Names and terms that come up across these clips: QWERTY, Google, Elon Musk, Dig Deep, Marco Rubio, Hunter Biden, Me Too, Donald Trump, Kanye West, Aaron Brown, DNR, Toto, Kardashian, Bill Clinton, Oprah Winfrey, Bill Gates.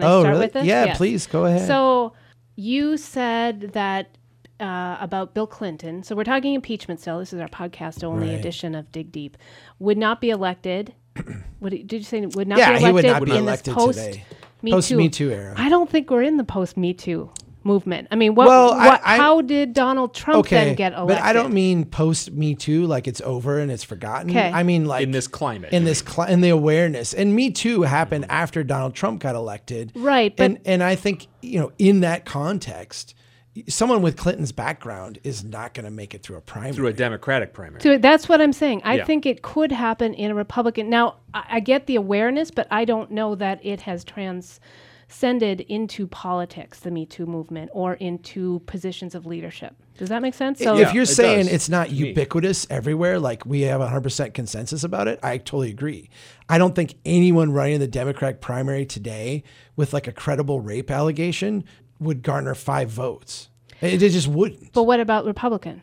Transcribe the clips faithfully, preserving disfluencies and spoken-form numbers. Can I oh, start really? with this? Yeah, yes. please, go ahead. So you said that uh, about Bill Clinton. So we're talking impeachment still. This is our podcast only right. edition of Dig Deep. Would not be elected. Would he, did you say would not yeah, be elected he would not be in elected this post today. Me post Too. Me Too era. I don't think we're in the post Me Too movement. I mean, what, well, what I, I, how did Donald Trump okay, then get elected? But I don't mean post Me Too, like it's over and it's forgotten. Okay. I mean, like in this climate, in this cli- in the awareness, and Me Too happened mm-hmm. after Donald Trump got elected, right? But and, and I think you know, in that context, someone with Clinton's background is not going to make it through a primary, through a Democratic primary. So that's what I'm saying. I yeah. think it could happen in a Republican. Now, I, I get the awareness, but I don't know that it has trans. Sended into politics, the Me Too movement, or into positions of leadership. Does that make sense? So if yeah, you're it saying does. it's not ubiquitous everywhere, like we have one hundred percent consensus about it, I totally agree. I don't think anyone running the Democratic primary today with like a credible rape allegation would garner five votes. It, it just wouldn't. But what about Republican?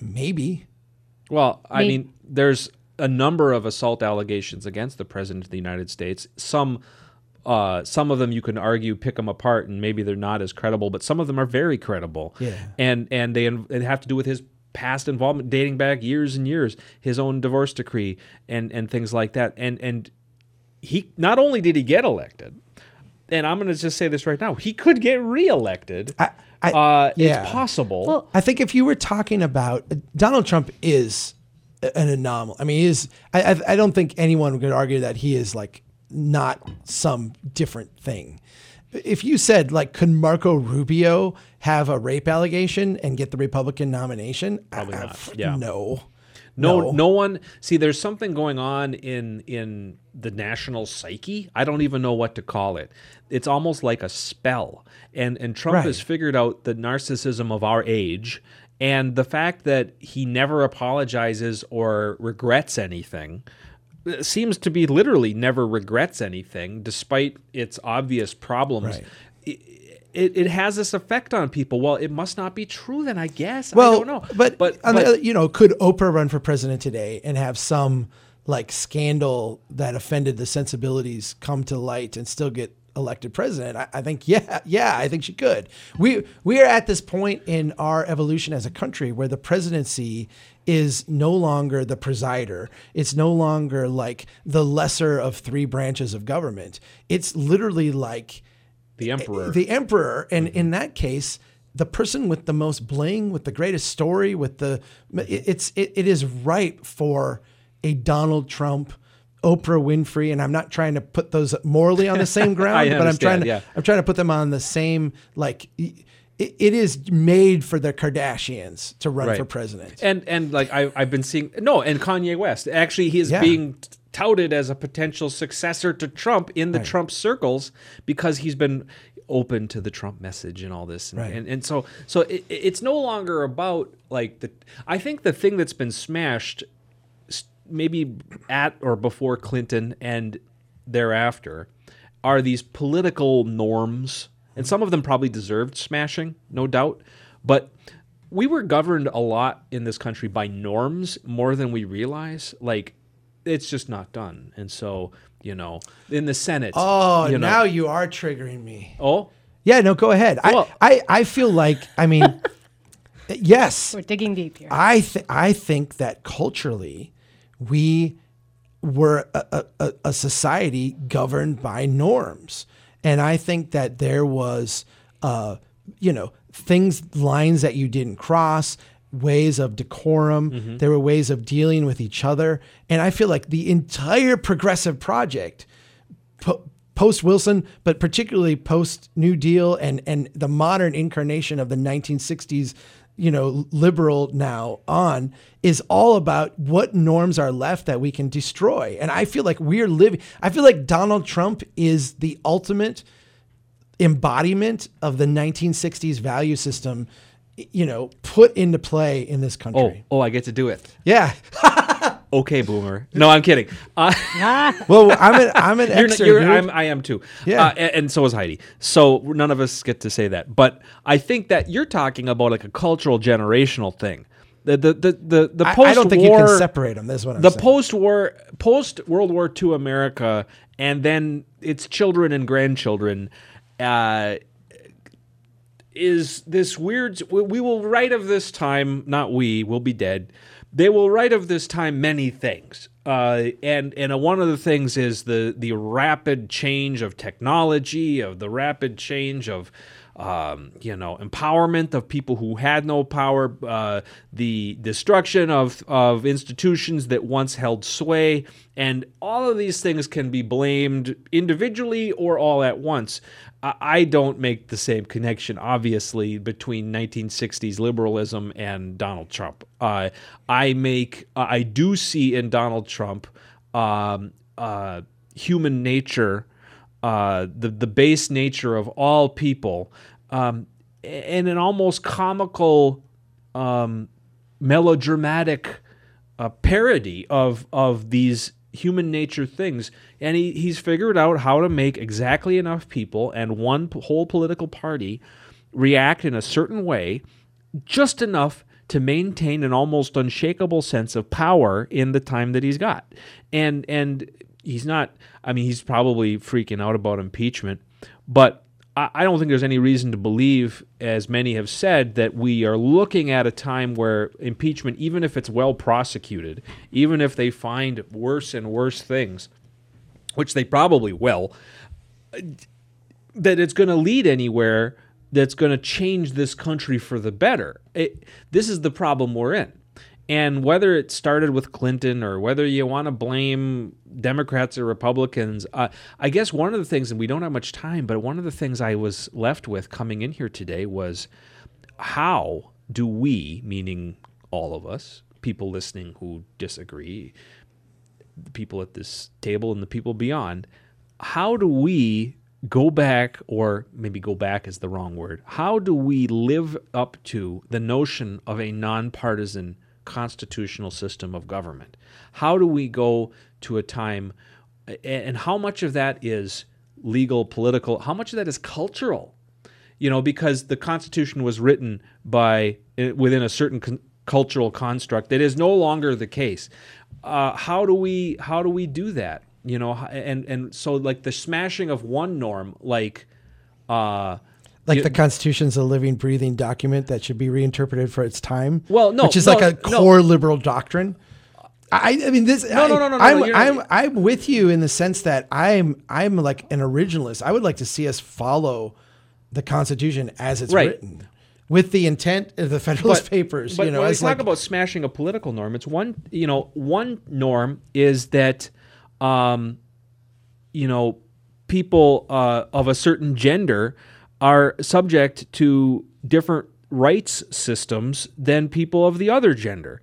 Maybe. Well, I Maybe. mean, there's a number of assault allegations against the President of the United States. Some... Uh, some of them you can argue, pick them apart, and maybe they're not as credible, but some of them are very credible. Yeah. And and they, they have to do with his past involvement, dating back years and years, his own divorce decree, and, and things like that. And and he not only did he get elected, and I'm going to just say this right now, he could get reelected. I, I, uh, yeah. It's possible. Well, I think if you were talking about, Donald Trump is an anomaly. I mean, he is, I, I, I don't think anyone could argue that he is like, not some different thing. If you said, like, could Marco Rubio have a rape allegation and get the Republican nomination? Probably I, not. Yeah. No. No, no. No one. See, there's something going on in in the national psyche. I don't even know what to call it. It's almost like a spell. And and Trump right. has figured out the narcissism of our age and the fact that he never apologizes or regrets anything. Seems to be literally never regrets anything, despite its obvious problems. Right. It, it, it has this effect on people. Well, it must not be true then, I guess. Well, I don't know. But, but, but the, you know, could Oprah run for president today and have some like scandal that offended the sensibilities come to light and still get elected president? I, I think, yeah, yeah, I think she could. We we are at this point in our evolution as a country where the presidency is no longer the presider. It's no longer like the lesser of three branches of government. It's literally like the emperor. The emperor. And mm-hmm. in that case, the person with the most bling, with the greatest story, with the it's it, it is ripe for a Donald Trump, Oprah Winfrey, and I'm not trying to put those morally on the same ground, but I'm trying to yeah. I'm trying to put them on the same like it, it is made for the Kardashians to run right. for president. And and like I I've been seeing no, and Kanye West actually he is yeah. being touted as a potential successor to Trump in the right. Trump circles because he's been open to the Trump message and all this, and right. and, and so so it, it's no longer about like the I think the thing that's been smashed. Maybe at or before Clinton and thereafter are these political norms, and some of them probably deserved smashing, no doubt, but we were governed a lot in this country by norms more than we realize. Like, it's just not done. And so, you know, in the Senate. Oh, you know, now you are triggering me. Oh? Yeah, no, go ahead. Well, I, I, I feel like, I mean, yes. We're digging deep here. I th- I think that culturally... We were a, a, a society governed by norms. And I think that there was, uh, you know, things, lines that you didn't cross, ways of decorum. Mm-hmm. There were ways of dealing with each other. And I feel like the entire progressive project, po- post-Wilson, but particularly post-New Deal and, and the modern incarnation of the nineteen sixties you know, liberal now on is all about what norms are left that we can destroy. And I feel like we're living, I feel like Donald Trump is the ultimate embodiment of the nineteen sixties value system, you know, put into play in this country. Oh, oh I get to do it. Yeah. Okay, Boomer. No, I'm kidding. Uh, well, I'm an, I'm an extra. You're, you're, I'm, I am too. Yeah. Uh, and, and so is Heidi. So none of us get to say that. But I think that you're talking about like a cultural generational thing. The the the the, the post-war. I, I don't think you can separate them. That's what I'm the saying. The post-war, post-World War Two America and then its children and grandchildren, uh, is this weird... We will write of this time, not we, we'll be dead. They will write of this time many things. Uh, and and uh, one of the things is the, the rapid change of technology, of the rapid change of... Um, you know, empowerment of people who had no power, uh, the destruction of, of institutions that once held sway, and all of these things can be blamed individually or all at once. I, I don't make the same connection, obviously, between nineteen sixties liberalism and Donald Trump. Uh, I make, uh, I do see in Donald Trump um, uh, human nature. Uh, the the base nature of all people, um, and an almost comical, um, melodramatic uh, parody of of these human nature things. And he, he's figured out how to make exactly enough people and one p- whole political party react in a certain way, just enough to maintain an almost unshakable sense of power in the time that he's got. And and. He's not, I mean, he's probably freaking out about impeachment, but I, I don't think there's any reason to believe, as many have said, that we are looking at a time where impeachment, even if it's well prosecuted, even if they find worse and worse things, which they probably will, that it's going to lead anywhere that's going to change this country for the better. It, this is the problem we're in. And whether it started with Clinton or whether you want to blame Democrats or Republicans, uh, I guess one of the things, and we don't have much time, but one of the things I was left with coming in here today was, how do we, meaning all of us, people listening who disagree, the people at this table and the people beyond, how do we go back, or maybe go back is the wrong word, how do we live up to the notion of a nonpartisan constitutional system of government? How do we go to a time, and how much of that is legal, political, how much of that is cultural? You know, because the Constitution was written by, within a certain con- cultural construct that is no longer the case. Uh, how do we, how do we do that? You know, and, and so like the smashing of one norm, like, uh, Like the Constitution's a living, breathing document that should be reinterpreted for its time. Well, no, which is no, like a core no. liberal doctrine. I, I mean, this. No, I, no, no, no. I'm, no, no I'm, I'm, I'm with you in the sense that I'm, I'm like an originalist. I would like to see us follow the Constitution as it's right. written, with the intent of the Federalist but, Papers. But you know, when we talk like, about smashing a political norm, it's one. You know, one norm is that, um, you know, people uh, of a certain gender are subject to different rights systems than people of the other gender.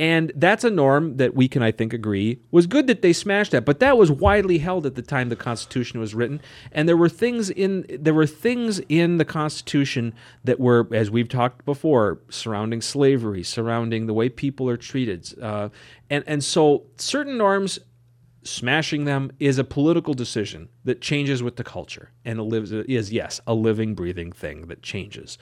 And that's a norm that we can, I think, agree was good that they smashed that, but that was widely held at the time the Constitution was written. And there were things in there were things in the Constitution that were, as we've talked before, surrounding slavery, surrounding the way people are treated. Uh, and, and so certain norms, smashing them is a political decision that changes with the culture, and it lives is, yes, a living, breathing thing that changes.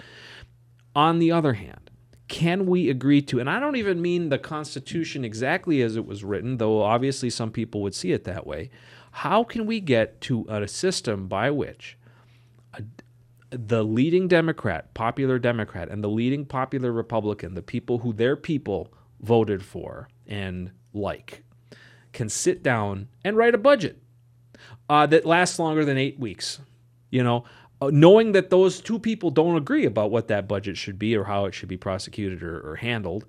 On the other hand, can we agree to, and I don't even mean the Constitution exactly as it was written, though obviously some people would see it that way, how can we get to a system by which a, the leading Democrat, popular Democrat, and the leading popular Republican, the people who their people voted for and like, can sit down and write a budget uh, that lasts longer than eight weeks, you know, uh, knowing that those two people don't agree about what that budget should be or how it should be prosecuted or, or handled.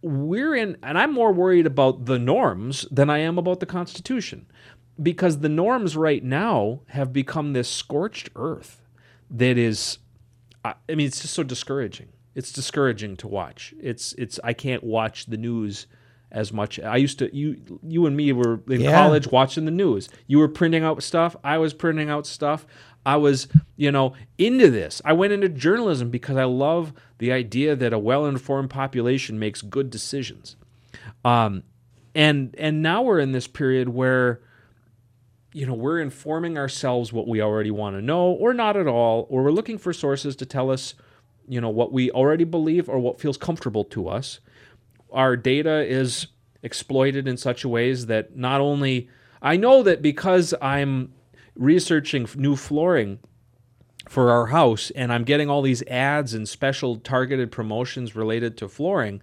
We're in, and I'm more worried about the norms than I am about the Constitution, because the norms right now have become this scorched earth that is, I, I mean, it's just so discouraging. It's discouraging to watch. It's, it's, I can't watch the news as much. I used to, you you and me were in yeah. college watching the news. You were printing out stuff. I was printing out stuff. I was, you know, into this. I went into journalism because I love the idea that a well-informed population makes good decisions. Um, and and now we're in this period where, you know, we're informing ourselves what we already want to know, or not at all, or we're looking for sources to tell us, you know, what we already believe or what feels comfortable to us. Our data is exploited in such ways that not only, I know that because I'm researching new flooring for our house and I'm getting all these ads and special targeted promotions related to flooring,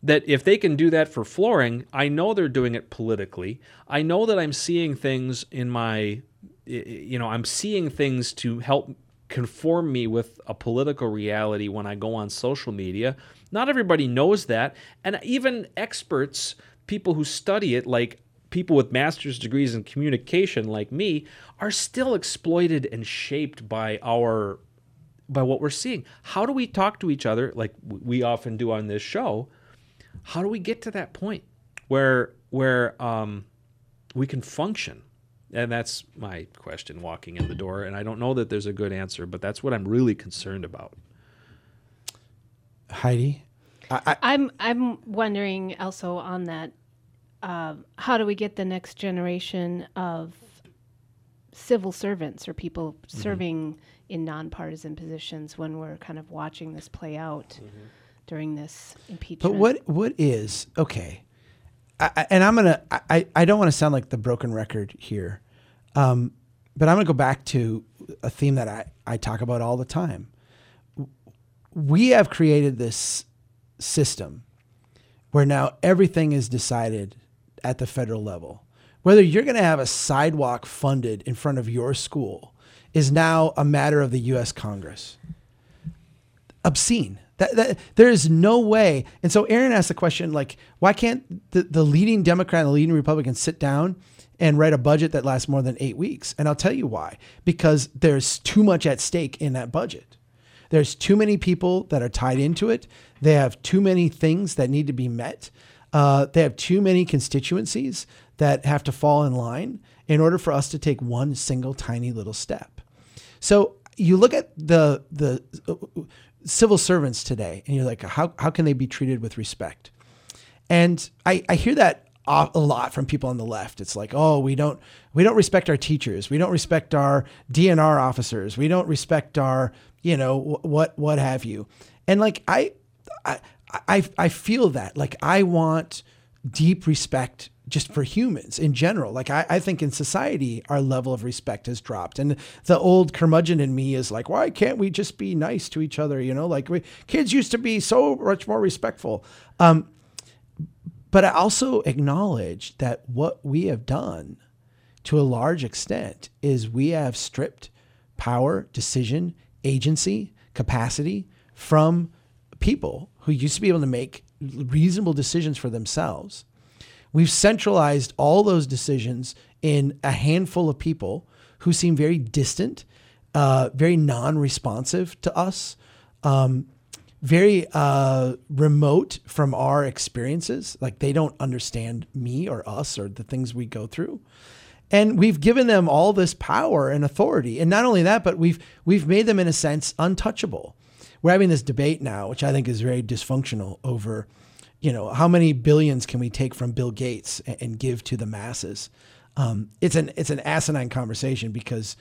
that if they can do that for flooring, I know they're doing it politically. I know that I'm seeing things in my, you know, I'm seeing things to help conform me with a political reality when I go on social media. Not everybody knows that. And even experts, people who study it, like people with master's degrees in communication like me, are still exploited and shaped by our, by what we're seeing. How do we talk to each other, like we often do on this show? How do we get to that point where, where um, we can function? And that's my question walking in the door, and I don't know that there's a good answer, but that's what I'm really concerned about. Heidi? I, I, I'm, I'm wondering also on that, uh, how do we get the next generation of civil servants or people serving mm-hmm. in nonpartisan positions when we're kind of watching this play out mm-hmm. during this impeachment? But what, what is, okay, I, and I'm going to, I, I don't want to sound like the broken record here, um, but I'm going to go back to a theme that I, I talk about all the time. We have created this system where now everything is decided at the federal level. Whether you're going to have a sidewalk funded in front of your school is now a matter of the U S Congress. Obscene. That, that there is no way. And so Aaron asked the question, like, why can't the, the leading Democrat and the leading Republican sit down and write a budget that lasts more than eight weeks? And I'll tell you why. Because there's too much at stake in that budget. There's too many people that are tied into it. They have too many things that need to be met. Uh, they have too many constituencies that have to fall in line in order for us to take one single tiny little step. So you look at the the uh, civil servants today, and you're like, how how can they be treated with respect? And I, I hear that a lot from people on the left. It's like, oh, we don't we don't respect our teachers, we don't respect our D N R officers, we don't respect our, you know, what what have you. And like I I I, I feel that, like, I want deep respect just for humans in general. Like I, I think in society, our level of respect has dropped. And the old curmudgeon in me is like, why can't we just be nice to each other? You know, like we, kids used to be so much more respectful. Um, but I also acknowledge that what we have done to a large extent is we have stripped power, decision, agency, capacity from people who used to be able to make reasonable decisions for themselves. We've centralized all those decisions in a handful of people who seem very distant, uh, very non-responsive to us, um, very uh, remote from our experiences. Like they don't understand me or us or the things we go through. And we've given them all this power and authority. And not only that, but we've we've made them, in a sense, untouchable. We're having this debate now, which I think is very dysfunctional, over, you know, how many billions can we take from Bill Gates and, and give to the masses? Um, it's an it's an asinine conversation, because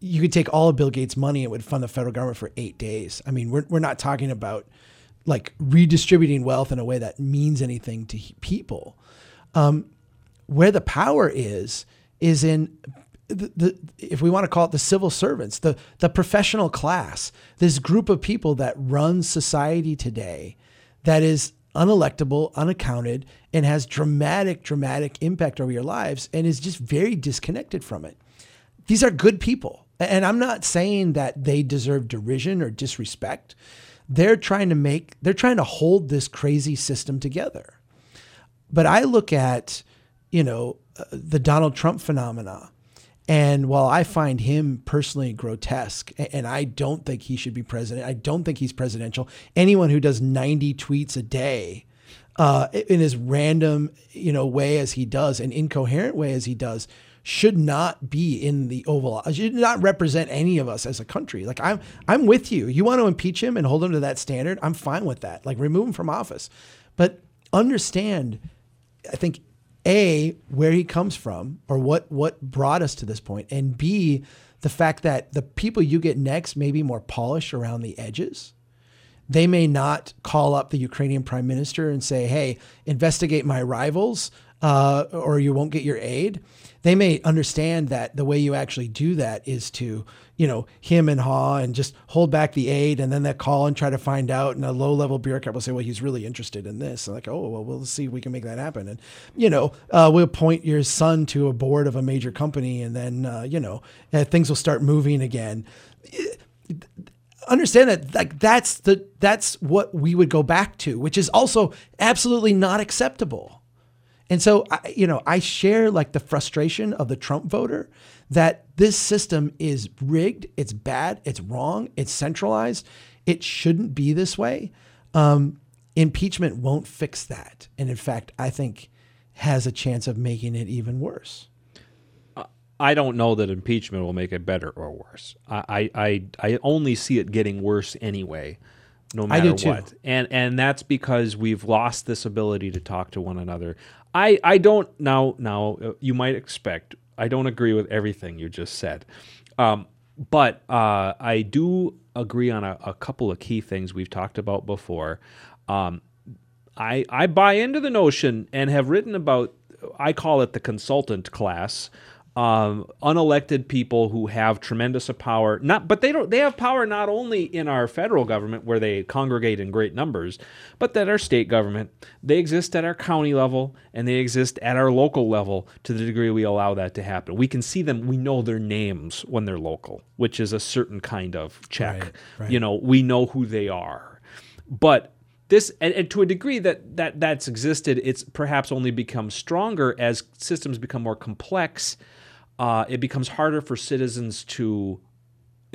you could take all of Bill Gates' money and it would fund the federal government for eight days. I mean, we're we're not talking about like redistributing wealth in a way that means anything to people. Um, where the power is is in the, the if we want to call it the civil servants, the the professional class, this group of people that runs society today, that is unelectable, unaccounted, and has dramatic, dramatic impact over your lives and is just very disconnected from it. These are good people. And I'm not saying that they deserve derision or disrespect. They're trying to make, they're trying to hold this crazy system together. But I look at, you know, uh, the Donald Trump phenomena. And while I find him personally grotesque, and I don't think he should be president, I don't think he's presidential. Anyone who does ninety tweets a day uh, in as random, you know, way as he does, an incoherent way as he does, should not be in the Oval Office, should not represent any of us as a country. Like I'm, I'm with you. You want to impeach him and hold him to that standard? I'm fine with that. Like remove him from office, but understand, I think, A, where he comes from or what, what brought us to this point, and B, the fact that the people you get next may be more polished around the edges. They may not call up the Ukrainian prime minister and say, hey, investigate my rivals. uh, or you won't get your aid, they may understand that the way you actually do that is to, you know, him and haw and just hold back the aid, and then they'll call and try to find out, and a low-level bureaucrat will say, well, he's really interested in this. And like, oh, well, we'll see if we can make that happen. And, you know, uh, we'll point your son to a board of a major company, and then, uh, you know, things will start moving again. Understand that, like, that's the that's what we would go back to, which is also absolutely not acceptable. And so, I, you know, I share like the frustration of the Trump voter that this system is rigged. It's bad. It's wrong. It's centralized. It shouldn't be this way. Um, impeachment won't fix that. And in fact, I think has a chance of making it even worse. I don't know that impeachment will make it better or worse. I I, I only see it getting worse anyway, no matter what. And and that's because we've lost this ability to talk to one another. I, I don't now now you might expect I don't agree with everything you just said, um, but uh, I do agree on a, a couple of key things we've talked about before. Um, I I buy into the notion and have written about. I call it the consultant class. Um, unelected people who have tremendous power, not but they don't. They have power not only in our federal government where they congregate in great numbers, but that our state government. They exist at our county level and they exist at our local level to the degree we allow that to happen. We can see them. We know their names when they're local, which is a certain kind of check. Right, right. You know, we know who they are, but. This and, and to a degree that, that that's existed, it's perhaps only become stronger as systems become more complex. Uh, it becomes harder for citizens to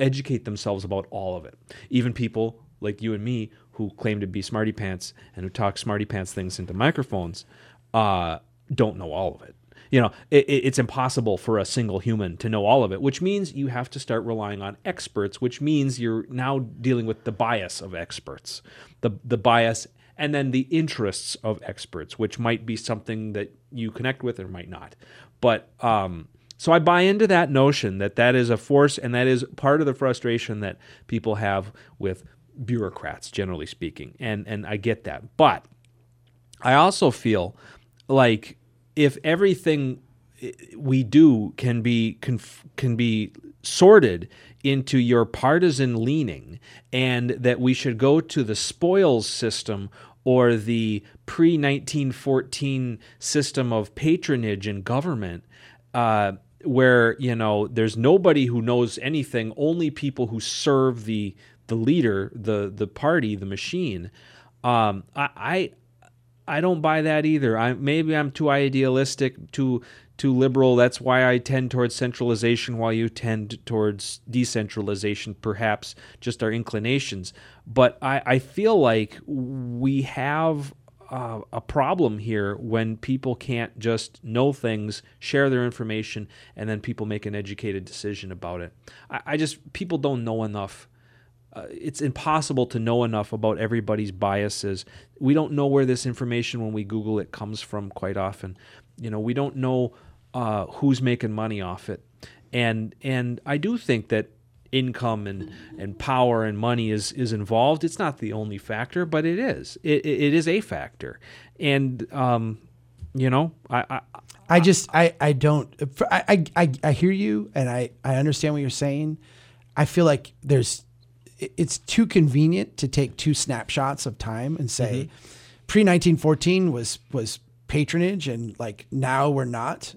educate themselves about all of it. Even people like you and me who claim to be smarty pants and who talk smarty pants things into microphones uh, don't know all of it. You know, it, it's impossible for a single human to know all of it, which means you have to start relying on experts, which means you're now dealing with the bias of experts, the the bias and then the interests of experts, which might be something that you connect with or might not. But um, so I buy into that notion that that is a force, and that is part of the frustration that people have with bureaucrats, generally speaking. And and I get that. But I also feel like... if everything we do can be conf- can be sorted into your partisan leaning, and that we should go to the spoils system or the pre nineteen fourteen system of patronage in government, uh, where you know there's nobody who knows anything, only people who serve the the leader, the the party, the machine. Um, I. I I don't buy that either. I, maybe I'm too idealistic, too too liberal. That's why I tend towards centralization while you tend towards decentralization, perhaps just our inclinations. But I, I feel like we have uh, a problem here when people can't just know things, share their information, and then people make an educated decision about it. I, I just, people don't know enough. Uh, it's impossible to know enough about everybody's biases. We don't know where this information, when we Google it, comes from quite often. You know, we don't know uh, who's making money off it. And and I do think that income and, and power and money is is involved. It's not the only factor, but it is. It it is a factor. And um, you know, I I, I just I, I don't I, I I hear you, and I I understand what you're saying. I feel like there's. It's too convenient to take two snapshots of time and say mm-hmm. pre nineteen fourteen was, was patronage, and like now we're not.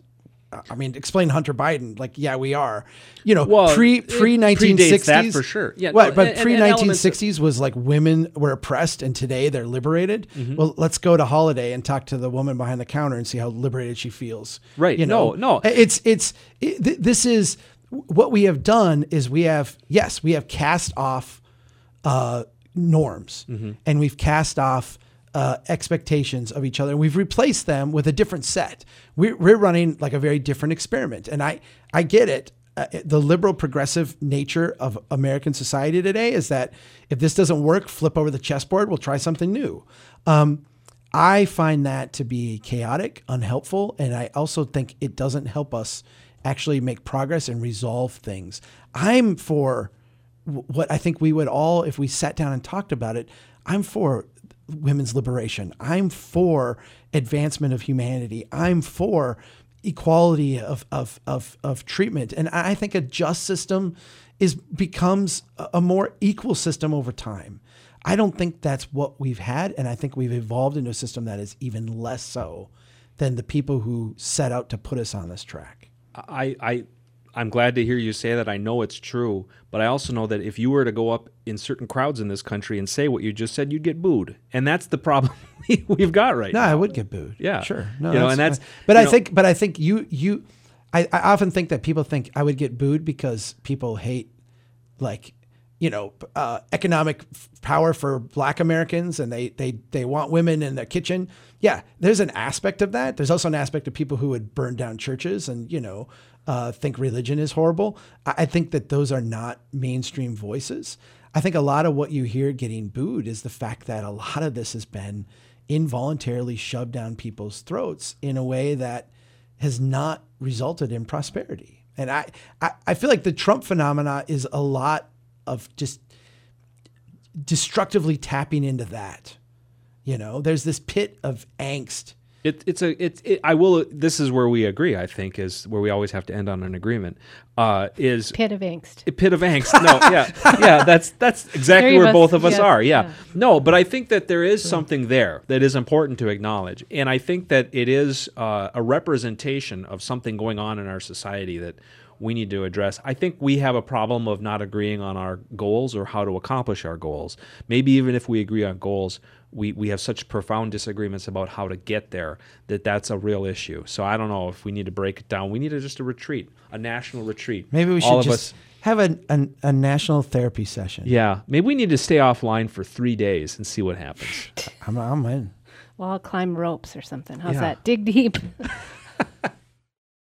I mean, explain Hunter Biden. Like, yeah, we are, you know, well, pre, pre nineteen sixties. That for sure. Yeah, well, no, but pre nineteen sixties was like women were oppressed and today they're liberated. Mm-hmm. Well, let's go to Holiday and talk to the woman behind the counter and see how liberated she feels. Right. You know, no, no. It's, it's, it, th- this is, what we have done is we have, yes, we have cast off uh, norms mm-hmm. and we've cast off uh, expectations of each other, and we've replaced them with a different set. We're, we're running like a very different experiment. And I, I get it. Uh, the liberal progressive nature of American society today is that if this doesn't work, flip over the chessboard, we'll try something new. Um, I find that to be chaotic, unhelpful. And I also think it doesn't help us actually make progress and resolve things. I'm for what I think we would all, if we sat down and talked about it, I'm for women's liberation. I'm for advancement of humanity. I'm for equality of, of, of, of treatment. And I think a just system is becomes a more equal system over time. I don't think that's what we've had. And I think we've evolved into a system that is even less so than the people who set out to put us on this track. I, I, I'm glad to hear you say that. I know it's true, but I also know that if you were to go up in certain crowds in this country and say what you just said, you'd get booed. And that's the problem we've got right no, now. No, I would get booed. Yeah. Sure. No, you know, and that's, but I know, think, but I think you, you, I, I often think that people think I would get booed because people hate, like, you know, uh, economic f- power for Black Americans, and they, they, they want women in the kitchen. Yeah. There's an aspect of that. There's also an aspect of people who would burn down churches and, you know, uh, think religion is horrible. I, I think that those are not mainstream voices. I think a lot of what you hear getting booed is the fact that a lot of this has been involuntarily shoved down people's throats in a way that has not resulted in prosperity. And I, I, I feel like the Trump phenomena is a lot of just destructively tapping into that. You know, there's this pit of angst. It, it's a, it's, it, I will, this is where we agree, I think, is where we always have to end on an agreement, uh, is... Pit of angst. A pit of angst, no, yeah, yeah, that's that's exactly where us, both of us yeah, are, yeah. yeah. No, but I think that there is something there that is important to acknowledge, and I think that it is uh, a representation of something going on in our society that we need to address. I think we have a problem of not agreeing on our goals or how to accomplish our goals. Maybe even if we agree on goals, we we have such profound disagreements about how to get there that that's a real issue. So I don't know if we need to break it down. We need a, just a retreat, a national retreat. Maybe we All should just us. have a, a, a national therapy session. Yeah. Maybe we need to stay offline for three days and see what happens. I'm, I'm in. Well, I'll climb ropes or something. How's yeah. that? Dig deep.